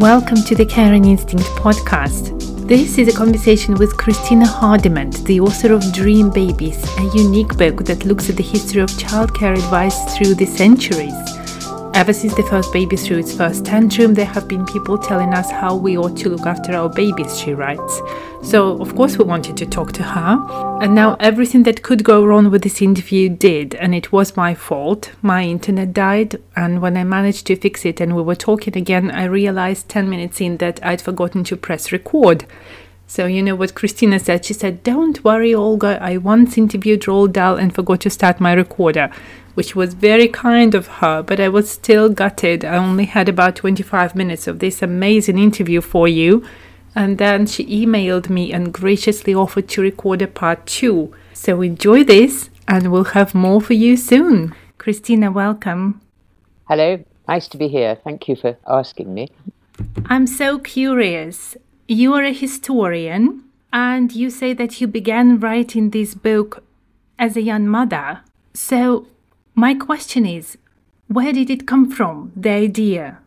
Welcome to the Caring Instinct podcast. This is a conversation with Christina Hardyment, the author of Dream Babies, a unique book that looks at the history of childcare advice through the centuries. Ever since the first baby threw its first tantrum, there have been people telling us how we ought to look after our babies, she writes. So, of course, we wanted to talk to her. And now everything that could go wrong with this interview did, and it was my fault. My internet died, and when I managed to fix it and we were talking again, I realized 10 minutes in that I'd forgotten to press record. So, you know what Christina said? She said, "Don't worry, Olga, I once interviewed Roald Dahl and forgot to start my recorder," which was very kind of her, but I was still gutted. I only had about 25 minutes of this amazing interview for you. And then she emailed me and graciously offered to record a part 2. So enjoy this, and we'll have more for you soon. Christina, welcome. Hello, nice to be here. Thank you for asking me. I'm so curious. You are a historian, and you say that you began writing this book as a young mother. So my question is, where did it come from, the idea?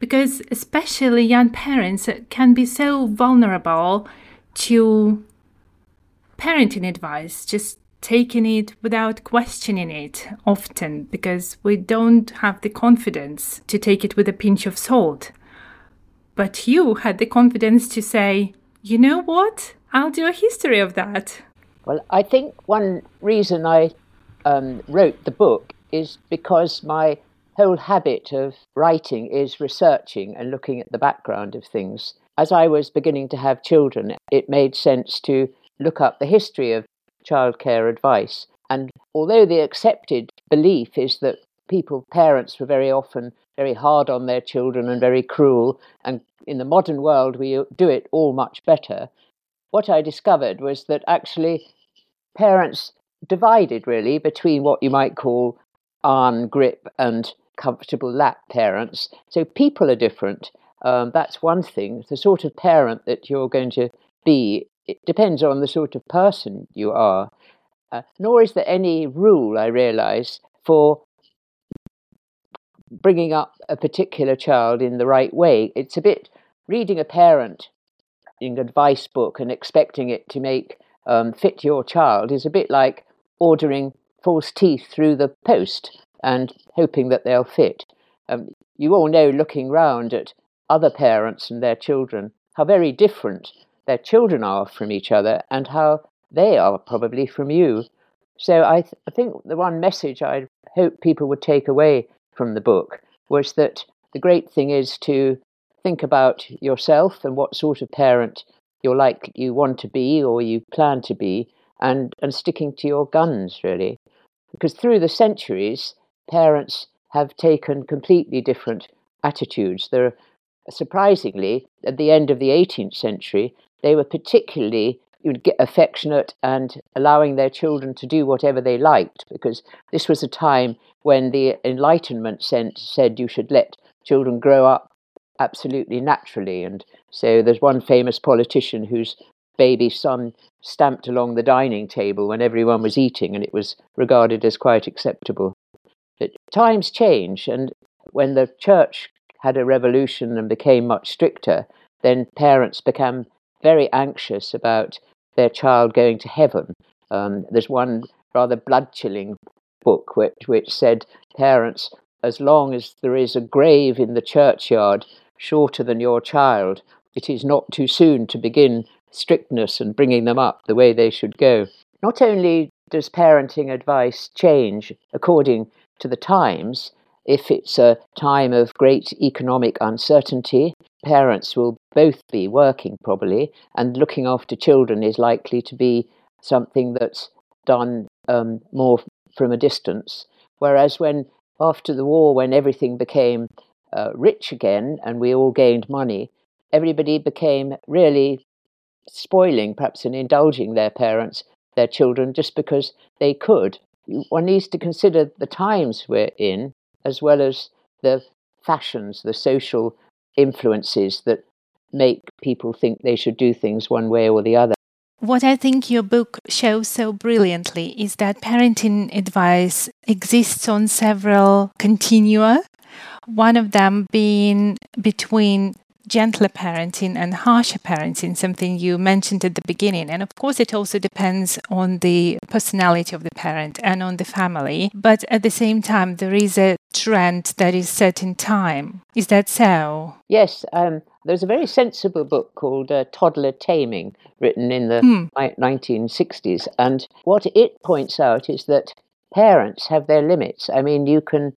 Because especially young parents can be so vulnerable to parenting advice, just taking it without questioning it often, because we don't have the confidence to take it with a pinch of salt. But you had the confidence to say, you know what, I'll do a history of that. Well, I think one reason I wrote the book is because my whole habit of writing is researching and looking at the background of things. As I was beginning to have children, it made sense to look up the history of childcare advice. And although the accepted belief is that parents were very often very hard on their children and very cruel, and in the modern world we do it all much better, what I discovered was that actually parents divided really between what you might call iron grip and comfortable lap parents. So people are different. That's one thing. The sort of parent that you're going to be, it depends on the sort of person you are. Nor is there any rule, I realise, for bringing up a particular child in the right way. It's a bit reading a parenting advice book and expecting it to make fit your child is a bit like ordering false teeth through the post and hoping that they'll fit. You all know, looking round at other parents and their children, how very different their children are from each other and how they are probably from you. So I think the one message I hope people would take away from the book was that the great thing is to think about yourself and what sort of parent you're like you want to be or you plan to be, and sticking to your guns, really. Because through the centuries, parents have taken completely different attitudes. There are, surprisingly, at the end of the 18th century, they were particularly affectionate and allowing their children to do whatever they liked, because this was a time when the Enlightenment said you should let children grow up absolutely naturally. And so there's one famous politician whose baby son stamped along the dining table when everyone was eating, and it was regarded as quite acceptable. But times change, and when the church had a revolution and became much stricter, then parents became very anxious about their child going to heaven. There's one rather blood-chilling book which said parents, as long as there is a grave in the churchyard shorter than your child, it is not too soon to begin strictness and bringing them up the way they should go. Not only does parenting advice change according to the times, if it's a time of great economic uncertainty, parents will both be working probably, and looking after children is likely to be something that's done more from a distance. Whereas when after the war, when everything became rich again and we all gained money, everybody became really spoiling perhaps and indulging their parents, their children, just because they could. One needs to consider the times we're in, as well as the fashions, the social influences that make people think they should do things one way or the other. What I think your book shows so brilliantly is that parenting advice exists on several continua One of them being between gentler parenting and harsher parenting, something you mentioned at the beginning. And of course, it also depends on the personality of the parent and on the family. But at the same time, there is a trend that is set in time. Is that so? Yes. There's a very sensible book called Toddler Taming, written in the 1960s. And what it points out is that parents have their limits. I mean, you can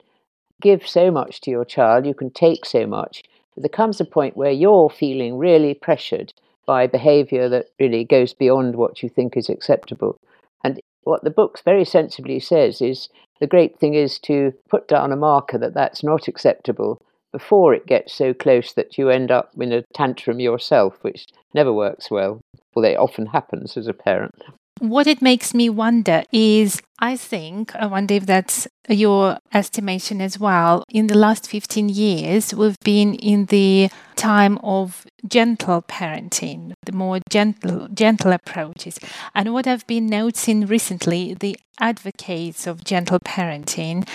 give so much to your child, you can take so much. There comes a point where you're feeling really pressured by behavior that really goes beyond what you think is acceptable. And what the book very sensibly says is the great thing is to put down a marker that that's not acceptable before it gets so close that you end up in a tantrum yourself, which never works well, although it often happens as a parent. What it makes me wonder is, I think, I wonder if that's your estimation as well, in the last 15 years, we've been in the time of gentle parenting, the more gentle approaches. And what I've been noticing recently, the advocates of gentle parenting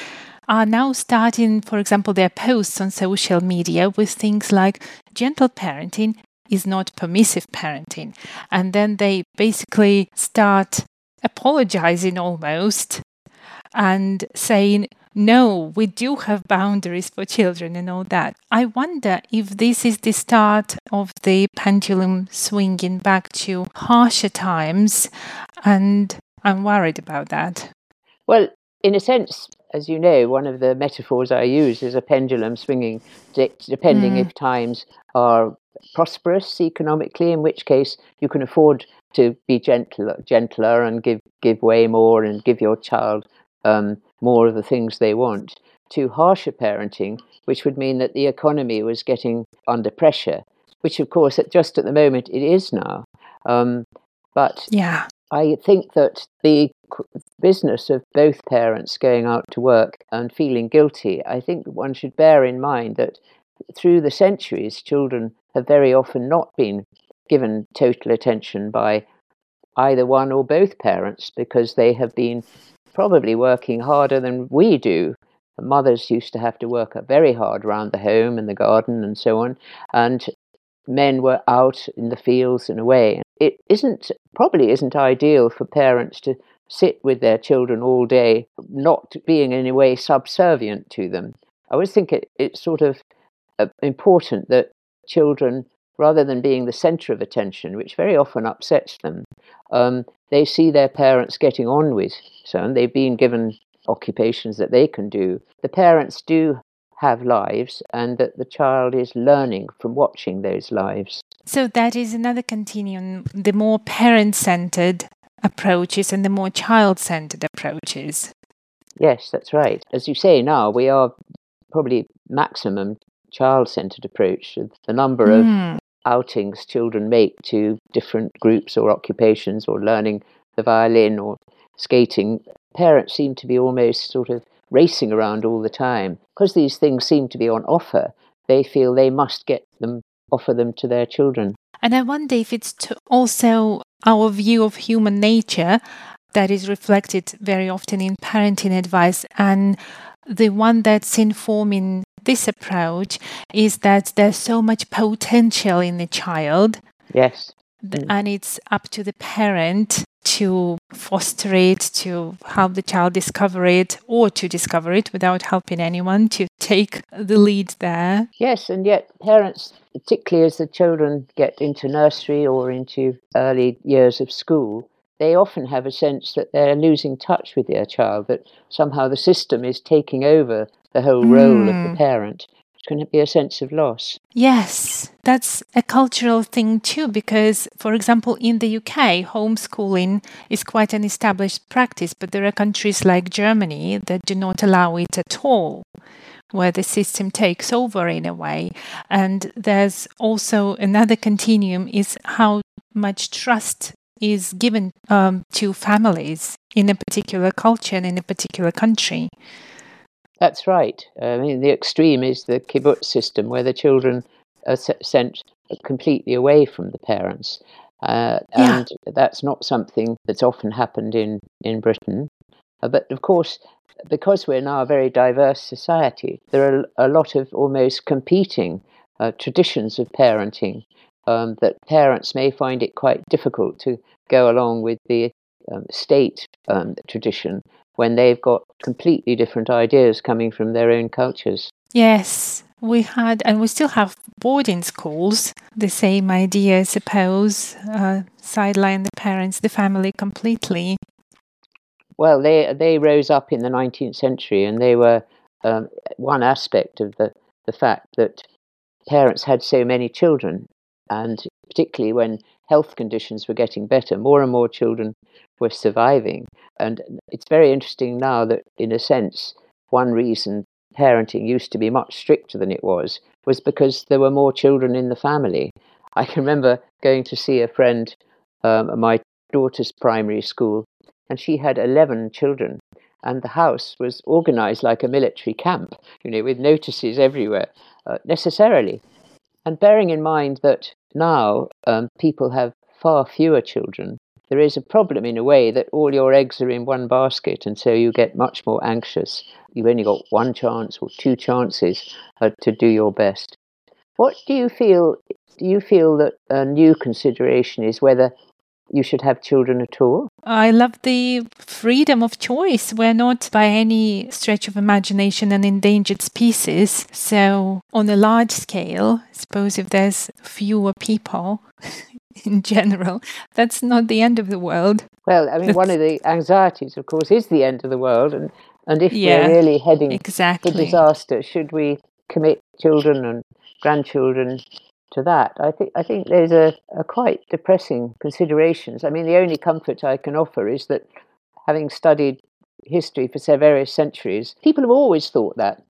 are now starting, for example, their posts on social media with things like gentle parenting is not permissive parenting. And then they basically start apologizing almost and saying, no, we do have boundaries for children and all that. I wonder if this is the start of the pendulum swinging back to harsher times, and I'm worried about that. Well, in a sense, as you know, one of the metaphors I use is a pendulum swinging, depending if times are prosperous economically, in which case you can afford to be gentler and give way more and give your child more of the things they want, to harsher parenting, which would mean that the economy was getting under pressure, which of course just at the moment it is now. But I think that the business of both parents going out to work and feeling guilty, I think one should bear in mind that through the centuries, children have very often not been given total attention by either one or both parents because they have been probably working harder than we do. Mothers used to have to work very hard around the home and the garden and so on, and men were out in the fields and away. It probably isn't ideal for parents to sit with their children all day, not being in any way subservient to them. I always think it's sort of important that children, rather than being the centre of attention, which very often upsets them, they see their parents getting on with some. They've been given occupations that they can do. The parents do have lives, and that the child is learning from watching those lives. So that is another continuum, the more parent-centred approaches and the more child-centred approaches. Yes, that's right. As you say now, we are probably maximum child-centered approach. The number of outings children make to different groups or occupations or learning the violin or skating, parents seem to be almost sort of racing around all the time. Because these things seem to be on offer, they feel they must offer them to their children. And I wonder if it's also our view of human nature that is reflected very often in parenting advice, and the one that's informing this approach is that there's so much potential in the child. Yes. And it's up to the parent to foster it, to help the child discover it, or to discover it without helping anyone, to take the lead there. Yes, and yet parents, particularly as the children get into nursery or into early years of school, they often have a sense that they're losing touch with their child, that somehow the system is taking over the whole role of the parent. It's going to be a sense of loss. Yes, that's a cultural thing too, because, for example, in the UK, homeschooling is quite an established practice, but there are countries like Germany that do not allow it at all, where the system takes over in a way. And there's also another continuum is how much trust is given to families in a particular culture and in a particular country. That's right. I mean, the extreme is the kibbutz system, where the children are sent completely away from the parents. And that's not something that's often happened in Britain. But of course, because we're now a very diverse society, there are a lot of almost competing traditions of parenting that parents may find it quite difficult to go along with the state tradition when they've got completely different ideas coming from their own cultures. Yes, we had, and we still have boarding schools, the same idea, I suppose, sideline the parents, the family completely. Well, they rose up in the 19th century, and they were one aspect of the fact that parents had so many children, and particularly when health conditions were getting better, more and more children were surviving. And it's very interesting now that, in a sense, one reason parenting used to be much stricter than it was because there were more children in the family. I can remember going to see a friend at my daughter's primary school, and she had 11 children, and the house was organized like a military camp, you know, with notices everywhere, necessarily. And bearing in mind that now people have far fewer children, there is a problem in a way that all your eggs are in one basket, and so you get much more anxious. You've only got one chance or two chances to do your best. What do you feel? Do you feel that a new consideration is whether you should have children at all? I love the freedom of choice. We're not by any stretch of imagination an endangered species. So on a large scale, I suppose if there's fewer people in general, that's not the end of the world. Well, I mean, one of the anxieties, of course, is the end of the world. And if we're really heading for disaster, should we commit children and grandchildren to that? I think those are quite depressing considerations. I mean, the only comfort I can offer is that, having studied history for so various centuries, people have always thought that.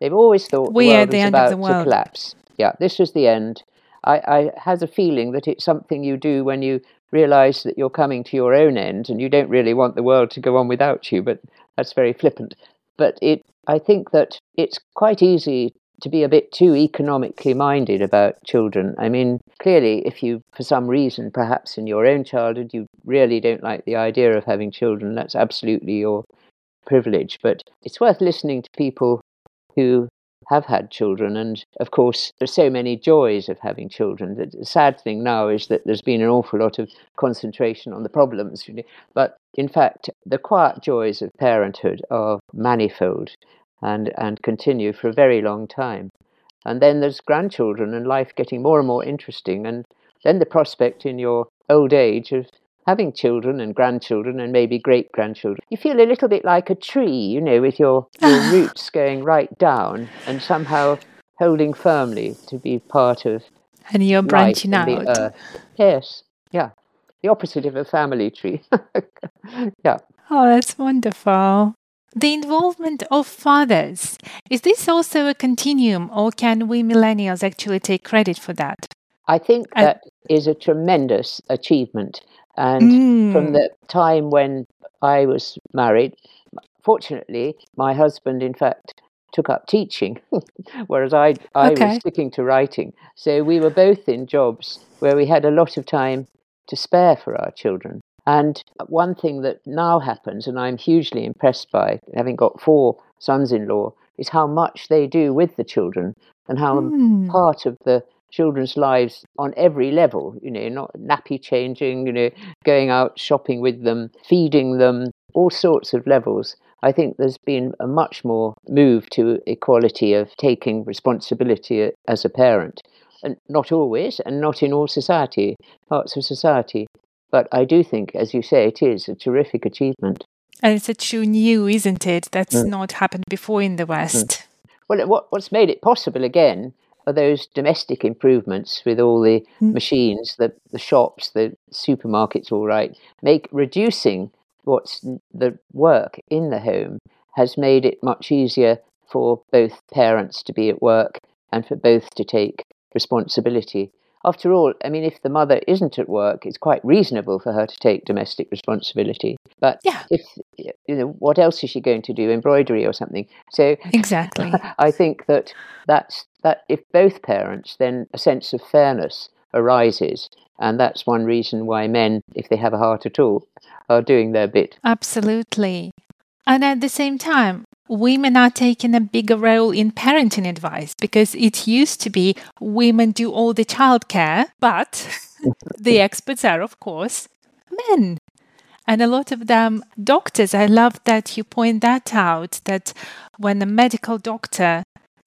They've always thought the world was about to collapse. Yeah, this was the end. I have a feeling that it's something you do when you realise that you're coming to your own end and you don't really want the world to go on without you, but that's very flippant. But I think that it's quite easy to be a bit too economically minded about children. I mean, clearly, if you, for some reason, perhaps in your own childhood, you really don't like the idea of having children, that's absolutely your privilege. But it's worth listening to people who have had children. And of course, there's so many joys of having children. The sad thing now is that there's been an awful lot of concentration on the problems, you know. But in fact, the quiet joys of parenthood are manifold and continue for a very long time. And then there's grandchildren and life getting more and more interesting. And then the prospect in your old age of having children and grandchildren and maybe great-grandchildren. You feel a little bit like a tree, you know, with your roots going right down and somehow holding firmly to be part of and you're branching out. The earth. Yes, yeah. The opposite of a family tree. Yeah. Oh, that's wonderful. The involvement of fathers. Is this also a continuum, or can we millennials actually take credit for that? I think that is a tremendous achievement. And from the time when I was married, fortunately, my husband, in fact, took up teaching, whereas I was sticking to writing. So we were both in jobs where we had a lot of time to spare for our children. And one thing that now happens, and I'm hugely impressed by, having got 4 sons-in-law, is how much they do with the children and how part of the children's lives on every level, you know, not nappy changing, you know, going out shopping with them, feeding them, all sorts of levels. I think there's been a much more move to equality of taking responsibility as a parent. And not always, and not in all society, parts of society. But I do think, as you say, it is a terrific achievement. And it's a true new, isn't it? That's not happened before in the West. Well, what's made it possible again are those domestic improvements with all the machines, the shops, the supermarkets, all right, reducing what's the work in the home has made it much easier for both parents to be at work and for both to take responsibility. After all, I mean, if the mother isn't at work, it's quite reasonable for her to take domestic responsibility. But if, you know, what else is she going to do? Embroidery or something? So exactly, I think that's if both parents, then a sense of fairness arises, and that's one reason why men, if they have a heart at all, are doing their bit. Absolutely. And at the same time, women are taking a bigger role in parenting advice, because it used to be women do all the childcare, but the experts are, of course, men. And a lot of them doctors. I love that you point that out, that when a medical doctor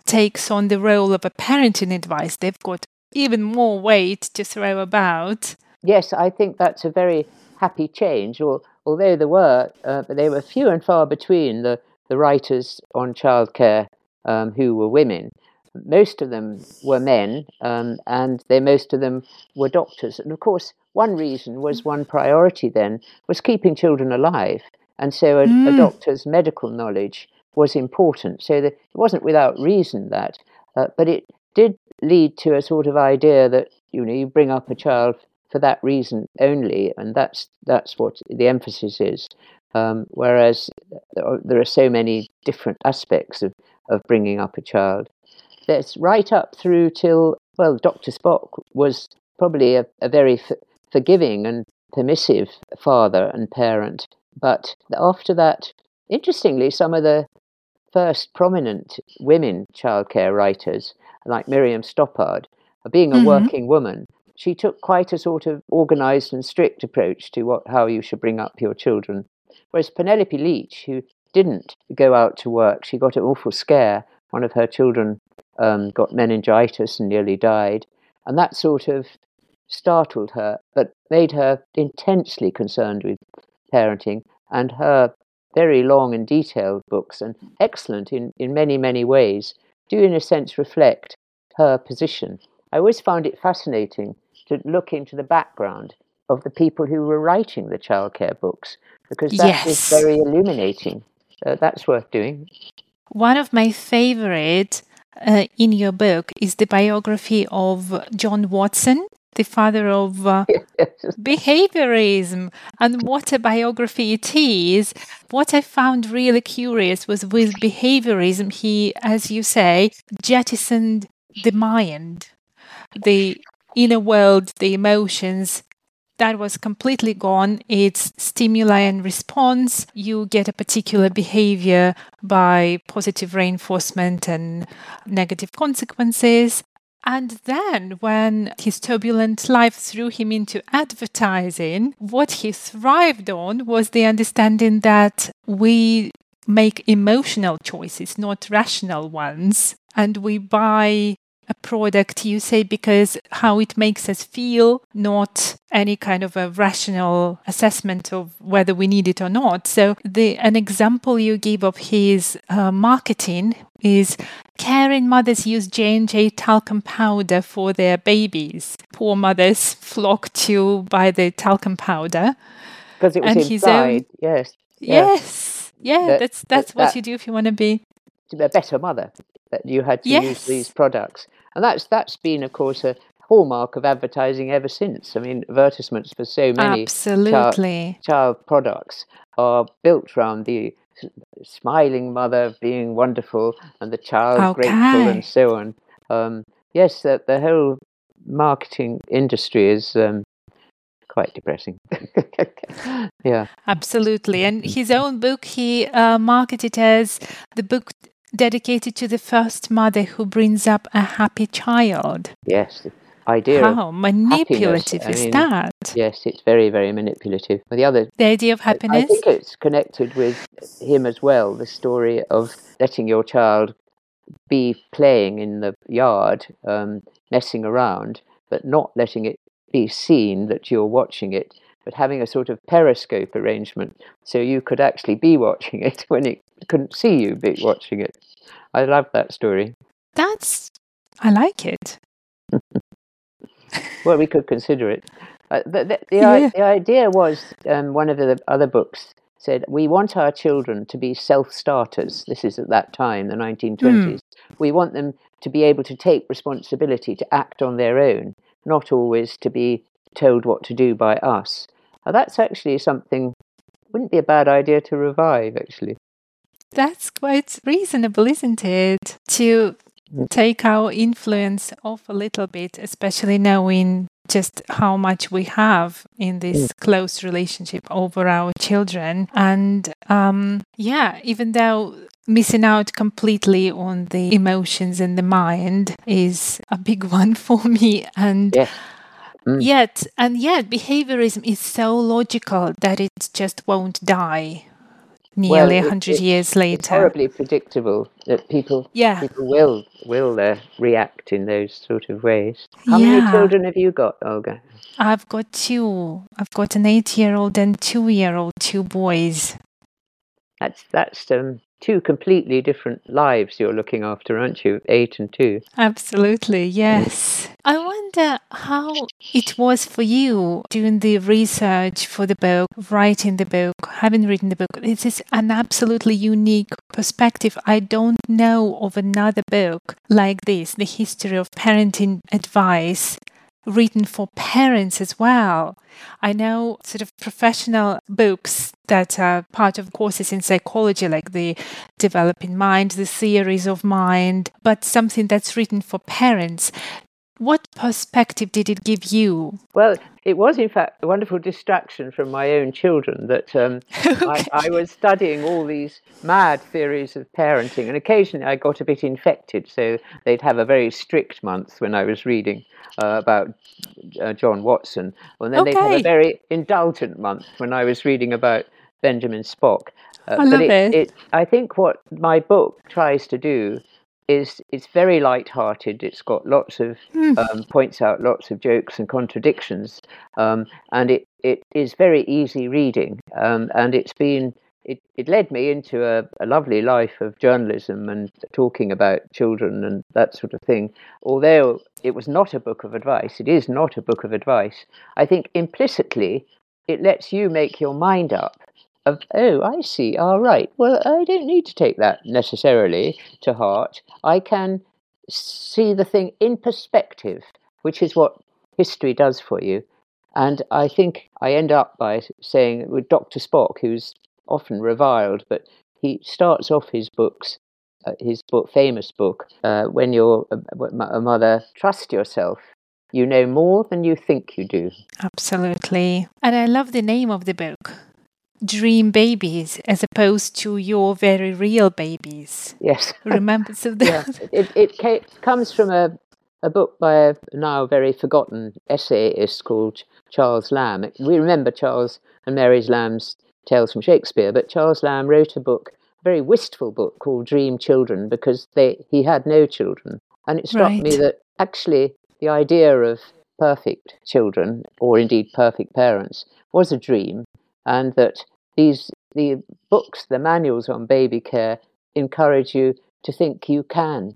takes on the role of a parenting advice, they've got even more weight to throw about. Yes, I think that's a very happy change. Although there were, few and far between the writers on childcare who were women. Most of them were men, and most of them were doctors. And of course, one priority then was keeping children alive. And so a doctor's medical knowledge was important. So it wasn't without reason that, but it did lead to a sort of idea that, you bring up a child for that reason only, and that's what the emphasis is. Whereas there are so many different aspects of bringing up a child. That's right up through till, Dr. Spock was probably a very forgiving and permissive father and parent. But after that, interestingly, some of the first prominent women childcare writers, like Miriam Stoppard, being a working woman, she took quite a sort of organised and strict approach to how you should bring up your children. Whereas Penelope Leach, who didn't go out to work, she got an awful scare. One of her children got meningitis and nearly died. And that sort of startled her, but made her intensely concerned with parenting. And her very long and detailed books, and excellent in many, many ways, do in a sense reflect her position. I always found it fascinating to look into the background of the people who were writing the childcare books, because that is very illuminating. That's worth doing. One of my favorite in your book is the biography of John Watson, the father of behaviorism, and what a biography it is. What I found really curious was with behaviorism, he, as you say, jettisoned the mind, the inner world, the emotions. That was completely gone. It's stimuli and response. You get a particular behavior by positive reinforcement and negative consequences. And then when his turbulent life threw him into advertising, what he thrived on was the understanding that we make emotional choices, not rational ones. And we buy a product, you say, because how it makes us feel, not any kind of a rational assessment of whether we need it or not. So an example you give of his marketing is caring mothers use J&J talcum powder for their babies. Poor mothers flock to buy the talcum powder. Because it was implied, yes. Yes, yeah, that's what you do if you want to be a better mother. That you had to use these products. And that's been, of course, a hallmark of advertising ever since. I mean, advertisements for so many child products are built around the smiling mother being wonderful and the child grateful and so on. The whole marketing industry is quite depressing. Yeah. Absolutely. And his own book, he marketed as the book dedicated to the first mother who brings up a happy child. Yes, the idea of how manipulative is that? Yes, it's very, very manipulative. But the idea of happiness? I think it's connected with him as well, the story of letting your child be playing in the yard, messing around, but not letting it be seen that you're watching it, but having a sort of periscope arrangement so you could actually be watching it when it couldn't see you be watching it. I love that story. I like it. Well, we could consider it. The idea was, one of the other books said, we want our children to be self-starters. This is at that time, the 1920s. We want them to be able to take responsibility, to act on their own, not always to be told what to do by us. Now, that's actually something, wouldn't be a bad idea to revive, actually. That's quite reasonable, isn't it? To take our influence off a little bit, especially knowing just how much we have in this close relationship over our children. And even though missing out completely on the emotions and the mind is a big one for me. And yet behaviorism is so logical that it just won't die nearly 100 years later. It's horribly predictable that people will react in those sort of ways. How many children have you got, Olga? I've got two. I've got an 8-year-old and 2-year-old, two boys. That's two completely different lives you're looking after, aren't you? 8 and 2. Absolutely, yes. I wonder how it was for you doing the research for the book, writing the book, having written the book. This is an absolutely unique perspective. I don't know of another book like this, the history of parenting advice, written for parents as well. I know sort of professional books that are part of courses in psychology, like the Developing Mind, the Theories of Mind, but something that's written for parents. What perspective did it give you? Well, it was, in fact, a wonderful distraction from my own children that I was studying all these mad theories of parenting, and occasionally I got a bit infected, so they'd have a very strict month when I was reading about John Watson, and then they'd have a very indulgent month when I was reading about Benjamin Spock. I think what my book tries to do is it's very light-hearted. It's got lots of points out lots of jokes and contradictions, and it is very easy reading. And it led me into a lovely life of journalism and talking about children and that sort of thing. Although it was not a book of advice, it is not a book of advice. I think implicitly it lets you make your mind up. I see, all right, well, I don't need to take that necessarily to heart. I can see the thing in perspective, which is what history does for you. And I think I end up by saying with Dr. Spock, who's often reviled, but he starts off his books, famous book, when you're a mother, trust yourself. You know more than you think you do. Absolutely. And I love the name of the book. Dream Babies, as opposed to your very real babies. Yes. Remembrance of that. Yeah. It comes from a book by a now very forgotten essayist called Charles Lamb. We remember Charles and Mary Lamb's Tales from Shakespeare, but Charles Lamb wrote a book, a very wistful book called Dream Children, because he had no children. And it struck me that actually the idea of perfect children, or indeed perfect parents, was a dream. And that the books, the manuals on baby care, encourage you to think you can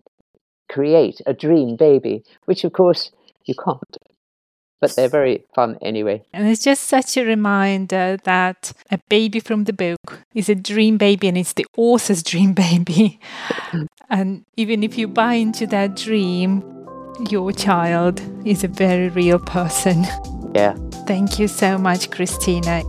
create a dream baby, which of course you can't. But they're very fun anyway. And it's just such a reminder that a baby from the book is a dream baby, and it's the author's dream baby. And even if you buy into that dream, your child is a very real person. Yeah. Thank you so much, Christina.